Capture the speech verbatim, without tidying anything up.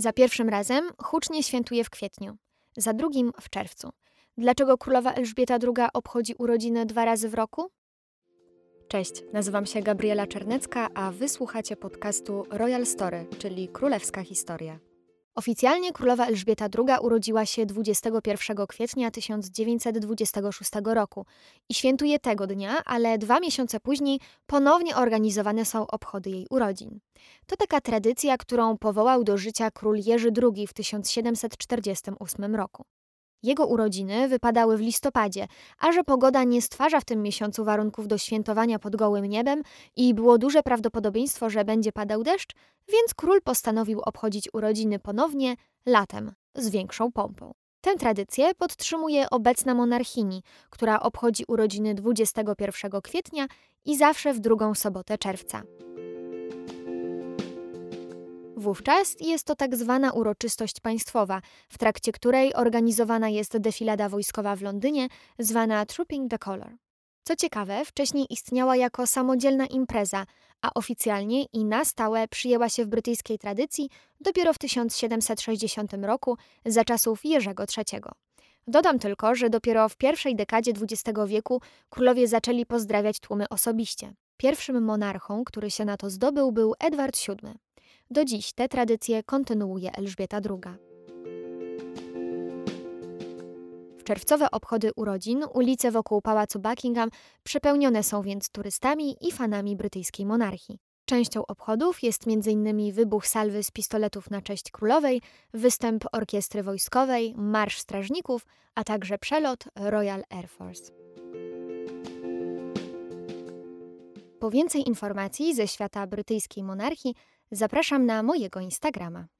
Za pierwszym razem hucznie świętuje w kwietniu, za drugim w czerwcu. Dlaczego królowa Elżbieta druga obchodzi urodziny dwa razy w roku? Cześć, nazywam się Gabriela Czarnecka, a wysłuchacie podcastu Royal Story, czyli Królewska Historia. Oficjalnie królowa Elżbieta druga urodziła się dwudziestego pierwszego kwietnia tysiąc dziewięćset dwudziestego szóstego roku i świętuje tego dnia, ale dwa miesiące później ponownie organizowane są obchody jej urodzin. To taka tradycja, którą powołał do życia król Jerzy drugi w tysiąc siedemset czterdziestym ósmym roku. Jego urodziny wypadały w listopadzie, a że pogoda nie stwarza w tym miesiącu warunków do świętowania pod gołym niebem i było duże prawdopodobieństwo, że będzie padał deszcz, więc król postanowił obchodzić urodziny ponownie latem, z większą pompą. Tę tradycję podtrzymuje obecna monarchini, która obchodzi urodziny dwudziestego pierwszego kwietnia i zawsze w drugą sobotę czerwca. Wówczas jest to tak zwana uroczystość państwowa, w trakcie której organizowana jest defilada wojskowa w Londynie, zwana Trooping the Colour. Co ciekawe, wcześniej istniała jako samodzielna impreza, a oficjalnie i na stałe przyjęła się w brytyjskiej tradycji dopiero w tysiąc siedemset sześćdziesiątym roku za czasów Jerzego trzeciego. Dodam tylko, że dopiero w pierwszej dekadzie dwudziestego wieku królowie zaczęli pozdrawiać tłumy osobiście. Pierwszym monarchą, który się na to zdobył, był Edward siódmy. Do dziś tę tradycję kontynuuje Elżbieta druga. W czerwcowe obchody urodzin ulice wokół pałacu Buckingham przepełnione są więc turystami i fanami brytyjskiej monarchii. Częścią obchodów jest między innymi wybuch salwy z pistoletów na cześć królowej, występ orkiestry wojskowej, marsz strażników, a także przelot Royal Air Force. Po więcej informacji ze świata brytyjskiej monarchii zapraszam na mojego Instagrama.